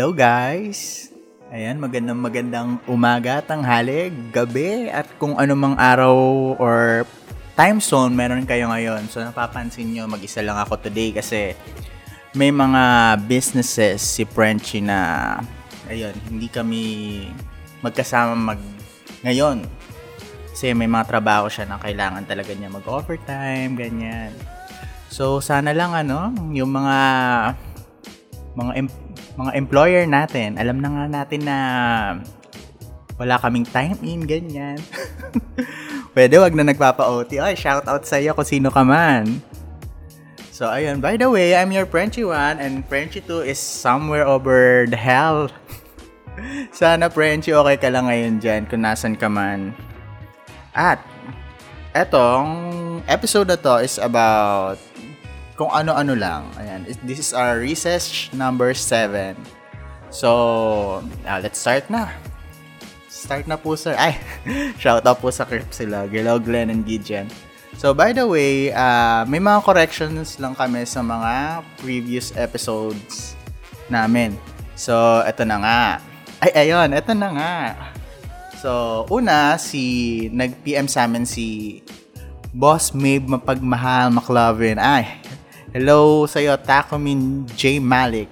Hello guys! Ayan, magandang umaga, tanghali, gabi, at kung anumang araw or time zone meron kayo ngayon. So napapansin nyo, mag-isa lang ako today kasi may mga businesses si Frenchie na ayun, hindi kami magkasama ngayon. Kasi may mga trabaho siya na kailangan talaga niya mag-overtime, ganyan. So sana lang yung mga employer natin, alam na nga natin na wala kaming time in, ganyan. Pwede, wag na nagpapa-OT. Ay, shout out sa iyo kung sino ka man. So, ayun. By the way, I'm your Frenchie 1 and Frenchie 2 is somewhere over the hell. Sana, Frenchie, okay ka lang ngayon dyan kung nasan ka man. At, etong episode na to is about kung ano-ano lang. Ayan. This is our recess number 7. So, let's start na. Start na po, sir. Ay, shout out po sa Crips sila. Gelo, Glenn, and Gideon. So, by the way, may mga corrections lang kami sa mga previous episodes namin. So, eto na nga. Ay, ayun. Eto na nga. So, una, nag-PM sa amin si Boss Maybe Mapagmahal McLovin. Ay, hello sa'yo, Tacomin J. Malik.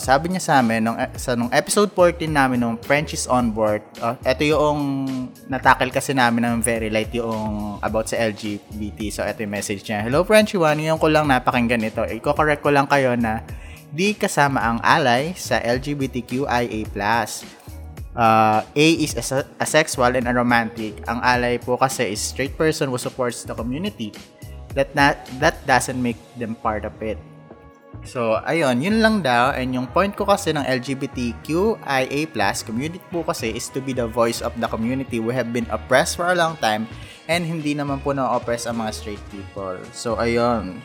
Sabi niya sa amin, nung episode 14 namin, nung French is on board, ito yung natakil kasi namin ng very light yung about sa LGBT. So, ito yung message niya. Hello, Frenchie 1. Yung ko lang napakinggan ito. Iko-correct ko lang kayo na di kasama ang ally sa LGBTQIA+. A is asexual and aromantic. Ang ally po kasi is straight person who supports the community. That doesn't make them part of it. So, ayun, yun lang daw. And yung point ko kasi ng LGBTQIA+, community po kasi is to be the voice of the community. We have been oppressed for a long time and hindi naman po na-oppress ang mga straight people. So, ayun.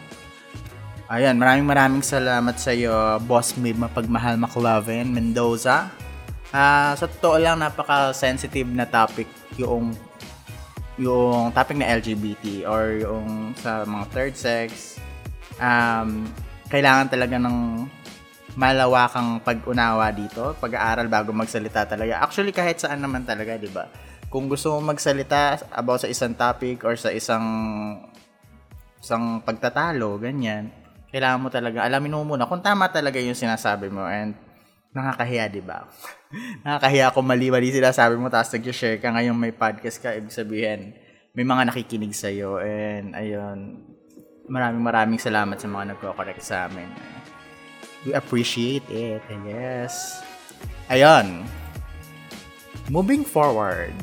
Ayun, maraming salamat sa iyo, Boss Maybe Mapagmahal McLovin Mendoza. Sa totoo lang, napaka-sensitive na topic yung topic na LGBT or yung sa mga third sex, kailangan talaga ng malawakang pag-unawa dito, pag-aaral bago magsalita talaga. Actually, kahit saan naman talaga, di ba? Kung gusto mo magsalita about sa isang topic or sa isang pagtatalo, ganyan, kailangan mo talaga, alamin mo muna kung tama talaga yung sinasabi mo. And nakakahiya, di ba? Nakakahiya kung mali-mali sila sabi mo tapos nag-share ka ngayon may podcast ka, ibig sabihin may mga nakikinig sa'yo. And ayun, maraming salamat sa mga nagko-correct sa amin. We appreciate it. Yes. Ayun. Moving forward.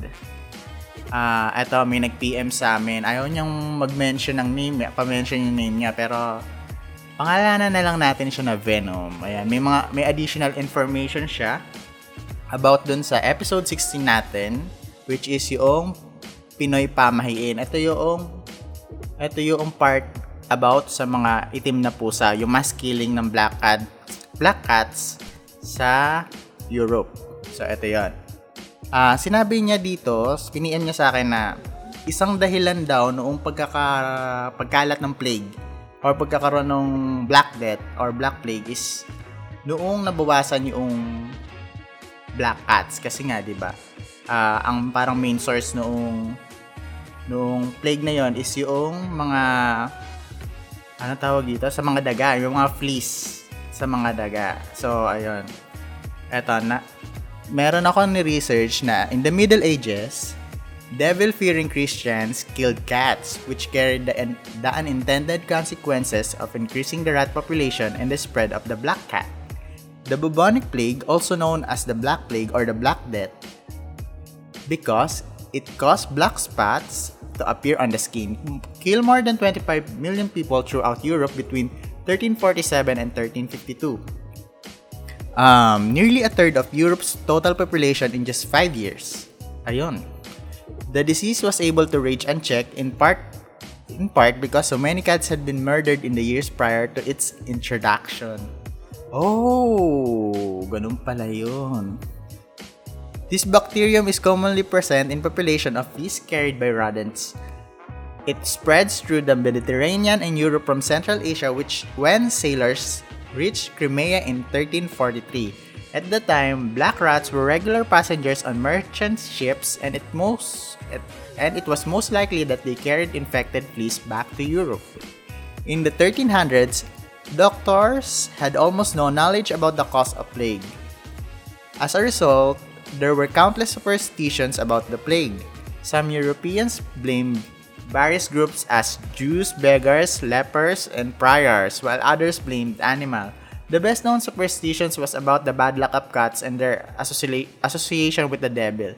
Eto, may nag-PM sa amin. Ayaw niyang mag-mention ng name, pa-mention yung name niya, pero pangalanan na lang natin siya na Venom. Ayan, may additional information siya about dun sa episode 16 natin, which is yung Pinoy pamahiin. Ito yung part about sa mga itim na pusa, yung mass killing ng black cats sa Europe. So, ito yun. Sinabi niya dito, pinian niya sa akin na isang dahilan daw noong pagkalat ng plague or pagkakaroon ng Black Death or Black Plague is noong nabawasan yung black cats kasi nga, di ba, ang parang main source noong plague na yon is yung mga sa mga daga, yung mga fleas sa mga daga. So, ayun, eto na, meron ako ni-research na in the Middle Ages, devil-fearing Christians killed cats, which carried the unintended consequences of increasing the rat population and the spread of the black cat. The bubonic plague, also known as the Black Plague or the Black Death, because it caused black spots to appear on the skin, killed more than 25 million people throughout Europe between 1347 and 1352. Nearly a third of Europe's total population in just 5 years. Ayun. The disease was able to rage unchecked in part because so many cats had been murdered in the years prior to its introduction. Oh, ganun pala yun. This bacterium is commonly present in population of fish carried by rodents. It spreads through the Mediterranean and Europe from Central Asia, when sailors reached Crimea in 1343. At the time, black rats were regular passengers on merchant ships, and it was most likely that they carried infected fleas back to Europe. In the 1300s, doctors had almost no knowledge about the cause of plague. As a result, there were countless superstitions about the plague. Some Europeans blamed various groups as Jews, beggars, lepers, and friars, while others blamed animals. The best-known superstitions was about the bad luck of cats and their association with the devil.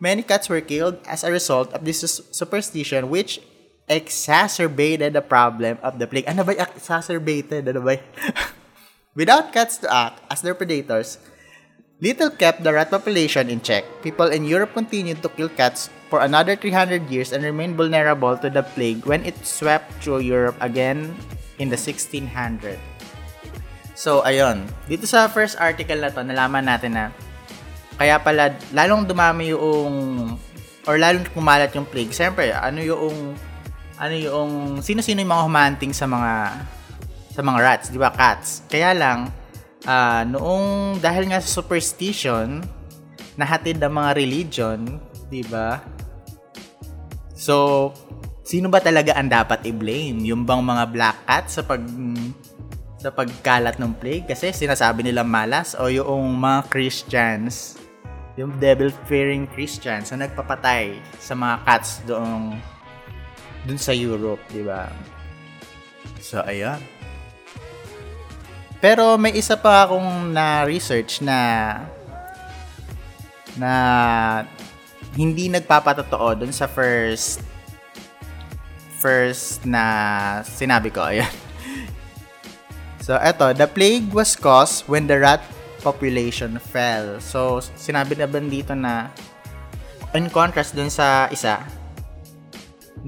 Many cats were killed as a result of this superstition, which exacerbated the problem of the plague. Ano ba exacerbated? Ano ba? Without cats to act as their predators, little kept the rat population in check. People in Europe continued to kill cats for another 300 years and remained vulnerable to the plague when it swept through Europe again in the 1600s. So, ayun. Dito sa first article na to, nalaman natin na kaya pala lalong dumami yung or lalong kumalat yung plague. Siyempre, ano yung sino-sino yung mga humanting sa mga rats, di ba? Cats. Kaya lang noong dahil nga sa superstition nahatid ng mga religion, di ba? So, sino ba talaga ang dapat i-blame? Yung bang mga black cats sa pagkalat ng plague kasi sinasabi nilang malas, o yung mga Christians, yung devil-fearing Christians na nagpapatay sa mga cats doon sa Europe, di ba? So, ayan. Pero may isa pa akong na-research na hindi nagpapatotoo doon sa first na sinabi ko, ayan. So, eto, the plague was caused when the rat population fell. So, sinabi na dito na, in contrast dun sa isa,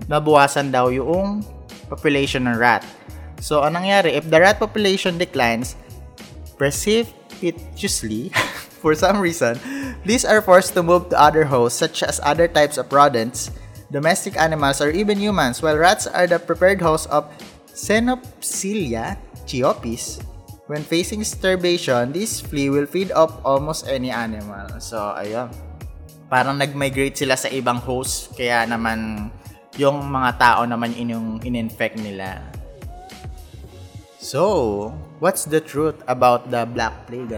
nabawasan daw yung population ng rat. So, anong nangyari? If the rat population declines precipitously, for some reason, these are forced to move to other hosts, such as other types of rodents, domestic animals, or even humans, while rats are the preferred host of Xenopsylla Chiopis. When facing starvation, this flea will feed off almost any animal. So, ayun. Parang nag-migrate sila sa ibang host, kaya naman yung mga tao naman yung in-infect nila. So, what's the truth about the Black Plague?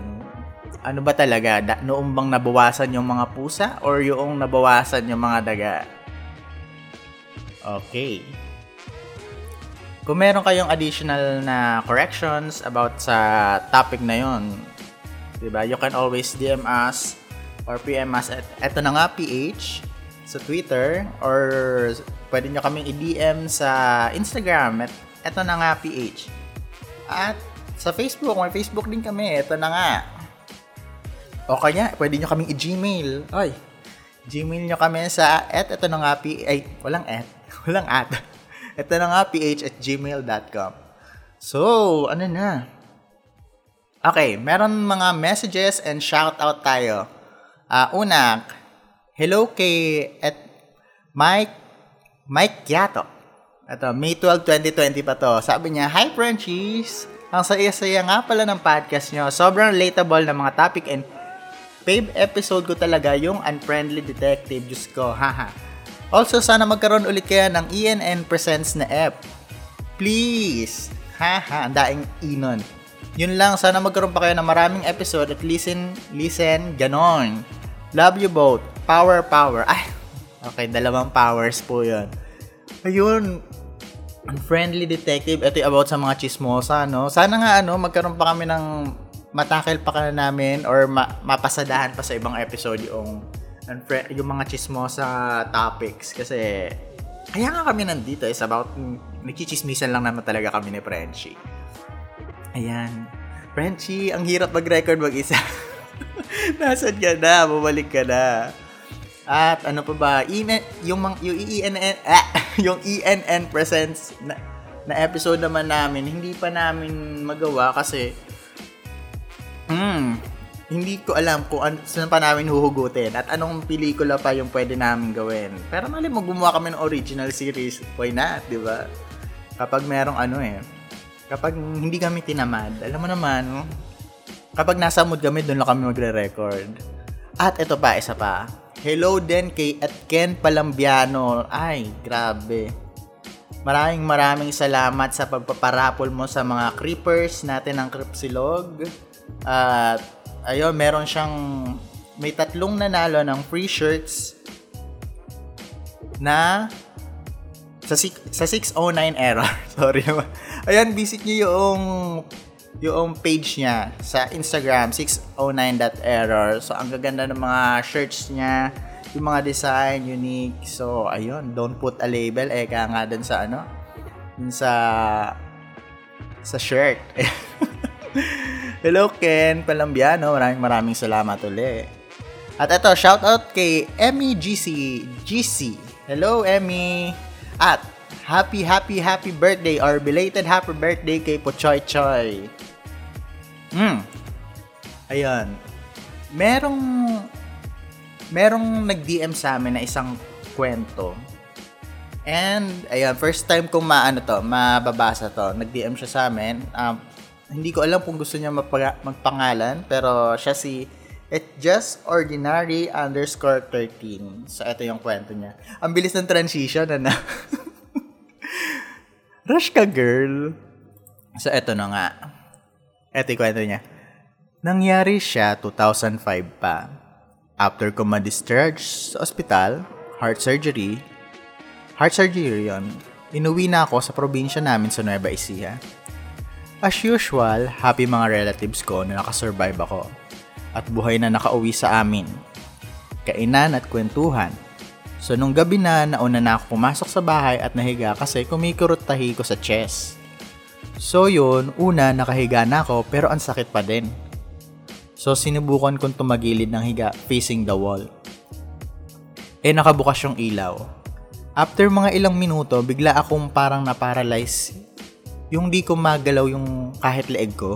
Ano ba talaga? Noong bang nabawasan yung mga pusa or yung nabawasan yung mga daga? Okay. Kung meron kayong additional na corrections about sa topic na yon, diba? You can always DM us or PM us at eto na nga PH sa Twitter, or pwede nyo kaming i-DM sa Instagram at eto na nga PH. At sa Facebook, may Facebook din kami, eto na nga. O kaya, pwede nyo kaming i-Gmail. Ay, Gmail nyo kami sa eto na nga PH. Ay, walang et. Walang at. Ito na nga, ph@gmail.com. So, ano na? Okay, meron mga messages and shoutout tayo. Una, hello kay Mike Giato. Ito, May 12, 2020 pa to. Sabi niya, hi Frenchies! Ang saya-saya nga pala ng podcast nyo. Sobrang relatable na mga topic and fave episode ko talaga yung Unfriendly Detective. Diyos ko, haha. Also, sana magkaroon ulit kaya ng ENN Presents na app. Please! Haha, ang daing inon. Yun lang, sana magkaroon pa kayo ng maraming episode at listen, ganon. Love you both. Power. Ay, okay, dalawang powers po yun. Ayun, Unfriendly Detective. Ito about sa mga chismosa, no? Sana nga, magkaroon pa kami ng matakil pa ka na namin or mapasadahan pa sa ibang episode yung mga chismosa topics kasi kaya nga kami nandito is about nagchichismisan lang naman talaga kami ni Frenchie. Ayan. Frenchie, ang hirap mag-record mag-isa. Nasaan ka na? Bumalik ka na. At ano pa ba? Yung ENN Presents na episode naman namin, hindi pa namin magawa kasi hindi ko alam kung saan pa namin huhugutin at anong pelikula pa yung pwede namin gawin. Pero mali, gumawa kami ng original series. Why not, di ba? Kapag merong kapag hindi kami tinamad, alam mo naman, Kapag nasa mood kami, doon lang kami magre-record. At ito pa, isa pa. Hello din kay Ken Palambiano. Ay, grabe. Maraming salamat sa pagpaparapol mo sa mga creepers natin ng Cripsilog. At ayun, meron siyang may 3 nanalo ng free shirts na sa 609.error. Sorry. Ayan, visit niyo yung page niya sa Instagram, 609.error. So, ang gaganda ng mga shirts niya, yung mga design, unique. So, ayun, don't put a label. Eh, kaya nga dun sa ano? Dun sa shirt. Hello, Ken Palambiano. Maraming salamat ulit. At ito, shoutout kay Emmy GC. Hello, Emmy! At happy birthday or belated happy birthday kay Pochoy Choy. Ayan. Merong nag-DM sa amin na isang kwento. And, ayan, first time kong mababasa to. Nag-DM siya sa amin. Hindi ko alam kung gusto niya magpangalan, pero siya si It Just Ordinary Underscore 13. So, ito yung kwento niya. Ang bilis ng transition, ano? Rush ka, girl. So, ito na nga. Ito yung kwento niya. Nangyari siya 2005 pa. After ko ma-discharge sa ospital, heart surgery yun, inuwi na ako sa probinsya namin sa Nueva Ecija. As usual, happy mga relatives ko na nakasurvive ako. At buhay na nakauwi sa amin. Kainan at kwentuhan. So nung gabi na, nauna na ako pumasok sa bahay at nahiga kasi kumikurot tahi ko sa chest. So yun, una nakahiga na ako pero ang sakit pa din. So sinubukan kong tumagilid ng higa facing the wall. Nakabukas yung ilaw. After mga ilang minuto, bigla akong parang naparalyze. Yung di ko magalaw yung kahit leeg ko.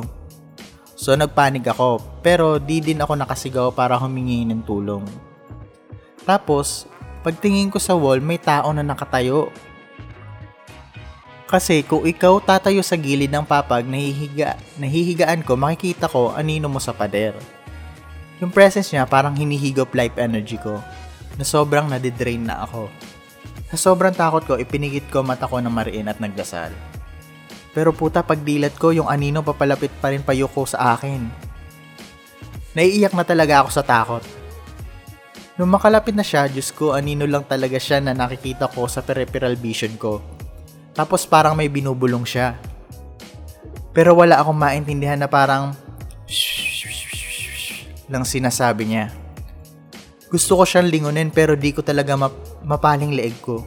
So, nagpanik ako, pero di din ako nakasigaw para humingi ng tulong. Tapos, pagtingin ko sa wall, may tao na nakatayo. Kasi kung ikaw tatayo sa gilid ng papag, nahihigaan ko, makikita ko anino mo sa pader. Yung presence niya parang hinihigop life energy ko, na sobrang nadidrain na ako. Sa sobrang takot ko, ipinikit ko mata ko ng mariin at nagdasal. Pero puta, pagdilat ko, yung anino papalapit pa rin payo ko sa akin. Naiiyak na talaga ako sa takot. Nung makalapit na siya, Diyos ko, anino lang talaga siya na nakikita ko sa peripheral vision ko. Tapos parang may binubulong siya. Pero wala akong maintindihan na parang lang sinasabi niya. Gusto ko siyang lingunin pero di ko talaga mapaling leeg ko.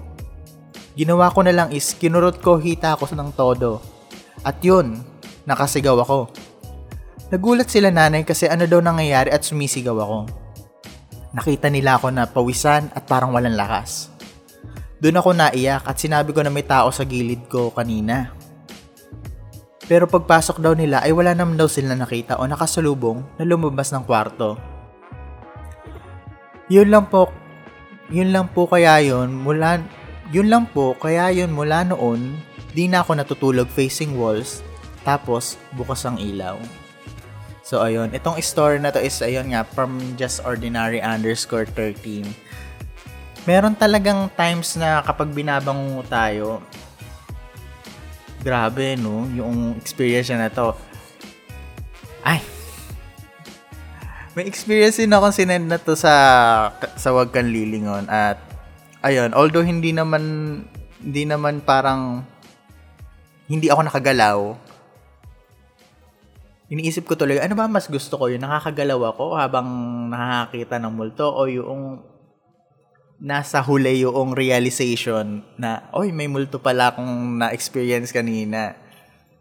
Ginawa ko na lang is kinurot ko hita ko ng todo. At yun, nakasigaw ako. Nagulat sila nanay kasi ano daw nangyayari at sumisigaw ako. Nakita nila ako na pawisan at parang walang lakas. Doon ako naiyak at sinabi ko na may tao sa gilid ko kanina. Pero pagpasok daw nila ay wala naman daw sila nakita o nakasalubong na lumabas ng kwarto. Yun lang po kaya yun mula noon. Di na ako natutulog facing walls, tapos bukas ang ilaw. So, ayun. Itong story na to is, ayun nga, from Just Ordinary Underscore 13. Meron talagang times na kapag binabango tayo, grabe, no? Yung experience na to. Ay! May experience din akong sinend na to sa Wag Kang Lilingon. At, ayun, although hindi naman parang hindi ako nakagalaw. Iniisip ko tuloy, ano ba mas gusto ko? Yung nakakagalaw ako habang nakakita ng multo o yung nasa huli yung realization na, oy, may multo pala akong na-experience kanina.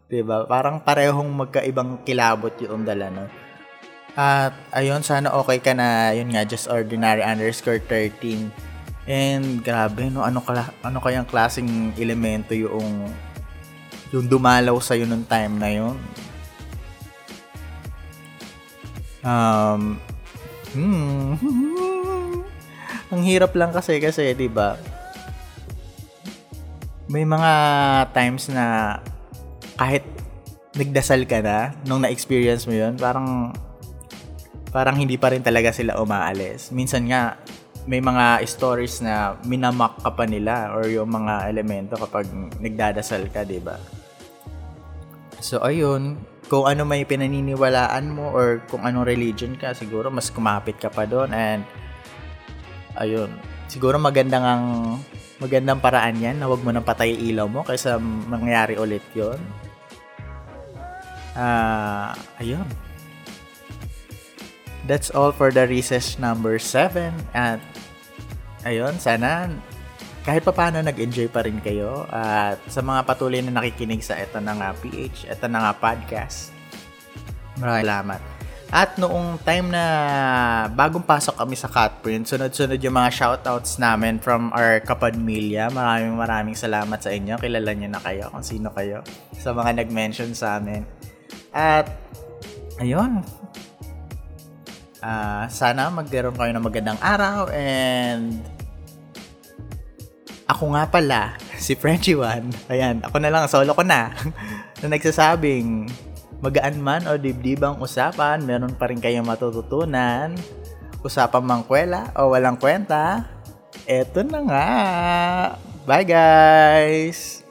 Diba? Parang parehong magkaibang kilabot yung dala, no? At, ayun, sana okay ka na, yun nga, Just Ordinary Underscore 13. And, grabe, no? Ano kayang klaseng elemento yung dumalaw sa'yo nung time na yun. Ang hirap lang kasi, diba? May mga times na kahit nagdasal ka na nung na-experience mo yun, parang hindi pa rin talaga sila umaalis. Minsan nga, may mga stories na minamak ka pa nila or yung mga elemento kapag nagdadasal ka, diba? So, ayun. Kung ano may pinaniniwalaan mo or kung anong religion ka, siguro mas kumapit ka pa doon. And, ayun. Siguro magandang paraan yan na huwag mo nang patay ilaw mo kaysa mangyari ulit yun. Ayun. That's all for the recess number 7. At, ayun, sana kahit paano nag-enjoy pa rin kayo. At sa mga patuloy na nakikinig sa Eto Na Nga PH, Eto Na Nga Podcast, maraming salamat. At noong time na bagong pasok kami sa Cutprint, sunod-sunod yung mga shoutouts namin from our kapadmilya. Maraming salamat sa inyo. Kilala nyo na kayo kung sino kayo sa mga nag-mention sa amin. At, ayun. Sana magkaroon kayo ng magandang araw, and ako nga pala si Frenchie One. Ayan, ako na lang, solo ko na na nagsasabing magaan man o dibdibang usapan, meron pa rin kayong matututunan. Usapan mangkwela o walang kwenta, eto na nga. Bye guys!